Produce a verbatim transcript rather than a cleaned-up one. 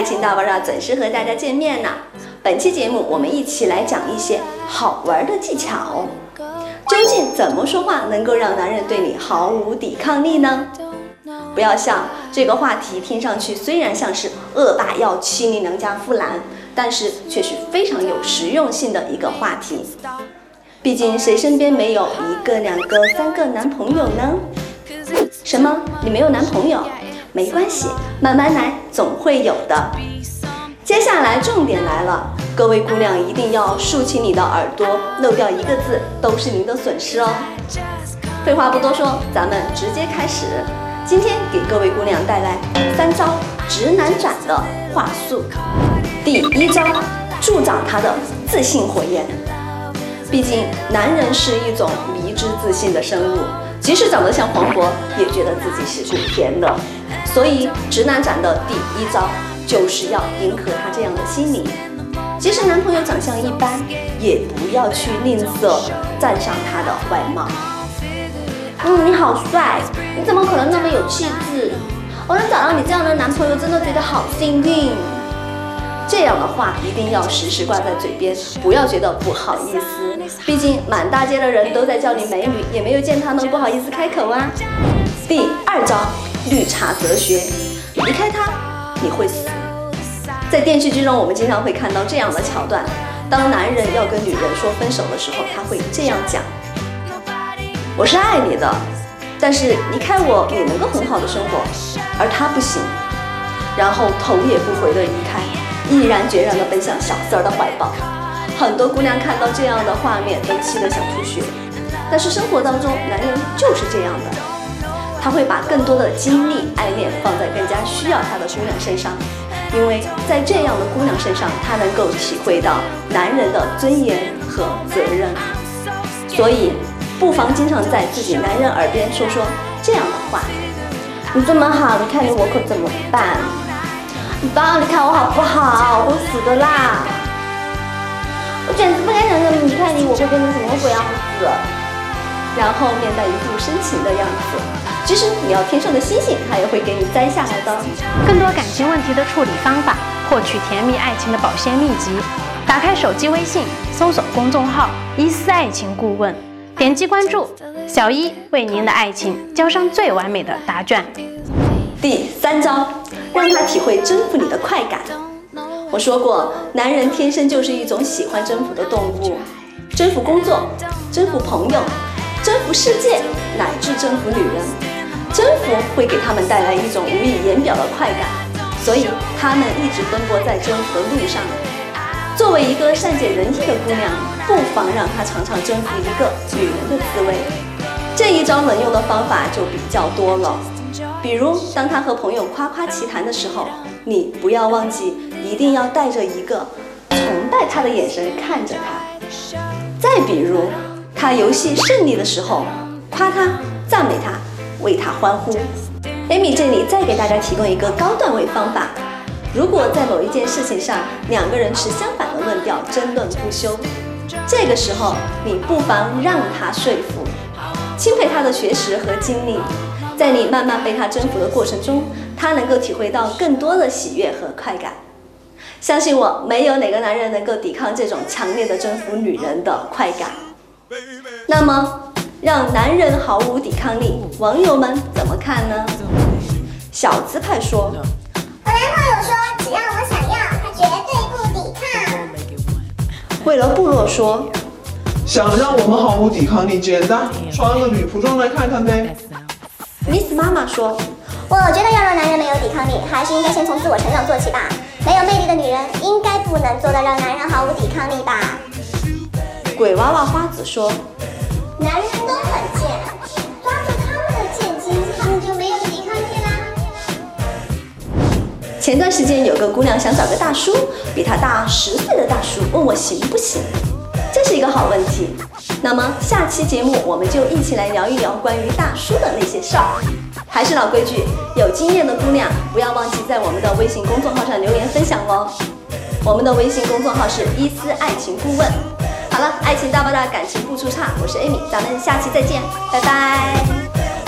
爱情大爆炸准时和大家见面呢。本期节目我们一起来讲一些好玩的技巧。究竟怎么说话能够让男人对你毫无抵抗力呢？不要笑，这个话题听上去虽然像是恶霸要欺凌良家妇男，但是却是非常有实用性的一个话题。毕竟谁身边没有一个、两个、三个男朋友呢？什么？你没有男朋友？没关系，慢慢来，总会有的。接下来重点来了，各位姑娘一定要竖起你的耳朵，漏掉一个字都是您的损失哦。废话不多说，咱们直接开始。今天给各位姑娘带来三招直男斩的话术。第一招，助长他的自信火焰。毕竟男人是一种迷之自信的生物，即使长得像黄渤，也觉得自己是挺甜的。所以直男斩的第一招就是要迎合他这样的心理，即使男朋友长相一般，也不要去吝啬赞赏他的外貌。嗯，你好帅，你怎么可能那么有气质？我能找到你这样的男朋友，真的觉得好幸运。这样的话一定要时时挂在嘴边，不要觉得不好意思。毕竟满大街的人都在叫你美女，也没有见他们不好意思开口啊。第二招，绿茶哲学，离开他你会死。在电视剧中我们经常会看到这样的桥段，当男人要跟女人说分手的时候，他会这样讲：我是爱你的，但是离开我也能够很好的生活，而他不行。然后头也不回的离开，毅然决然的奔向小三儿的怀抱。很多姑娘看到这样的画面都气得想吐血，但是生活当中男人就是这样的，他会把更多的精力、爱恋放在更加需要他的姑娘身上，因为在这样的姑娘身上，他能够体会到男人的尊严和责任。所以，不妨经常在自己男人耳边说说这样的话：你这么好，你看你我可怎么办？你帮我，你看我好不好？我会死的啦！我简直不敢想象，你看你我会变成什么鬼样子？然后面带一副深情的样子。其实你要天上的星星，它也会给你摘下来的。更多感情问题的处理方法，获取甜蜜爱情的保鲜秘籍，打开手机微信，搜索公众号“伊思爱情顾问”，点击关注，小伊为您的爱情交上最完美的答卷。第三招，让他体会征服你的快感。我说过，男人天生就是一种喜欢征服的动物，征服工作，征服朋友，征服世界，乃至征服女人。征服会给他们带来一种无以言表的快感，所以他们一直奔波在征服的路上。作为一个善解人意的姑娘，不妨让她尝尝征服一个女人的滋味。这一招能用的方法就比较多了，比如当她和朋友夸夸其谈的时候，你不要忘记一定要带着一个崇拜她的眼神看着她。再比如她游戏胜利的时候，夸她、赞美她，为他欢呼。 Amy 这里再给大家提供一个高段位方法，如果在某一件事情上两个人持相反的论调，争论不休，这个时候你不妨让他说服，钦佩他的学识和经历。在你慢慢被他征服的过程中，他能够体会到更多的喜悦和快感。相信我，没有哪个男人能够抵抗这种强烈的征服女人的快感。那么让男人毫无抵抗力，网友们怎么看呢？小资派说：“我男朋友说，只要我想要，他绝对不抵抗。”为了部落说：“想让我们毫无抵抗力，简单，穿个女仆装来看看呗。” Miss 妈妈说：“我觉得要让男人没有抵抗力，还是应该先从自我成长做起吧。没有魅力的女人，应该不能做到让男人毫无抵抗力吧。”鬼娃娃花子说：“男人都很贱，抓住他们的贱精，他们就没有抵抗力啦。”前段时间有个姑娘想找个大叔，比她大十岁的大叔，问我行不行，这是一个好问题。那么下期节目我们就一起来聊一聊关于大叔的那些事儿。还是老规矩，有经验的姑娘不要忘记在我们的微信公众号上留言分享哦。我们的微信公众号是伊思爱情顾问。好了，爱情大爆炸，感情不出差，我是 Amy， 咱们下期再见，拜拜。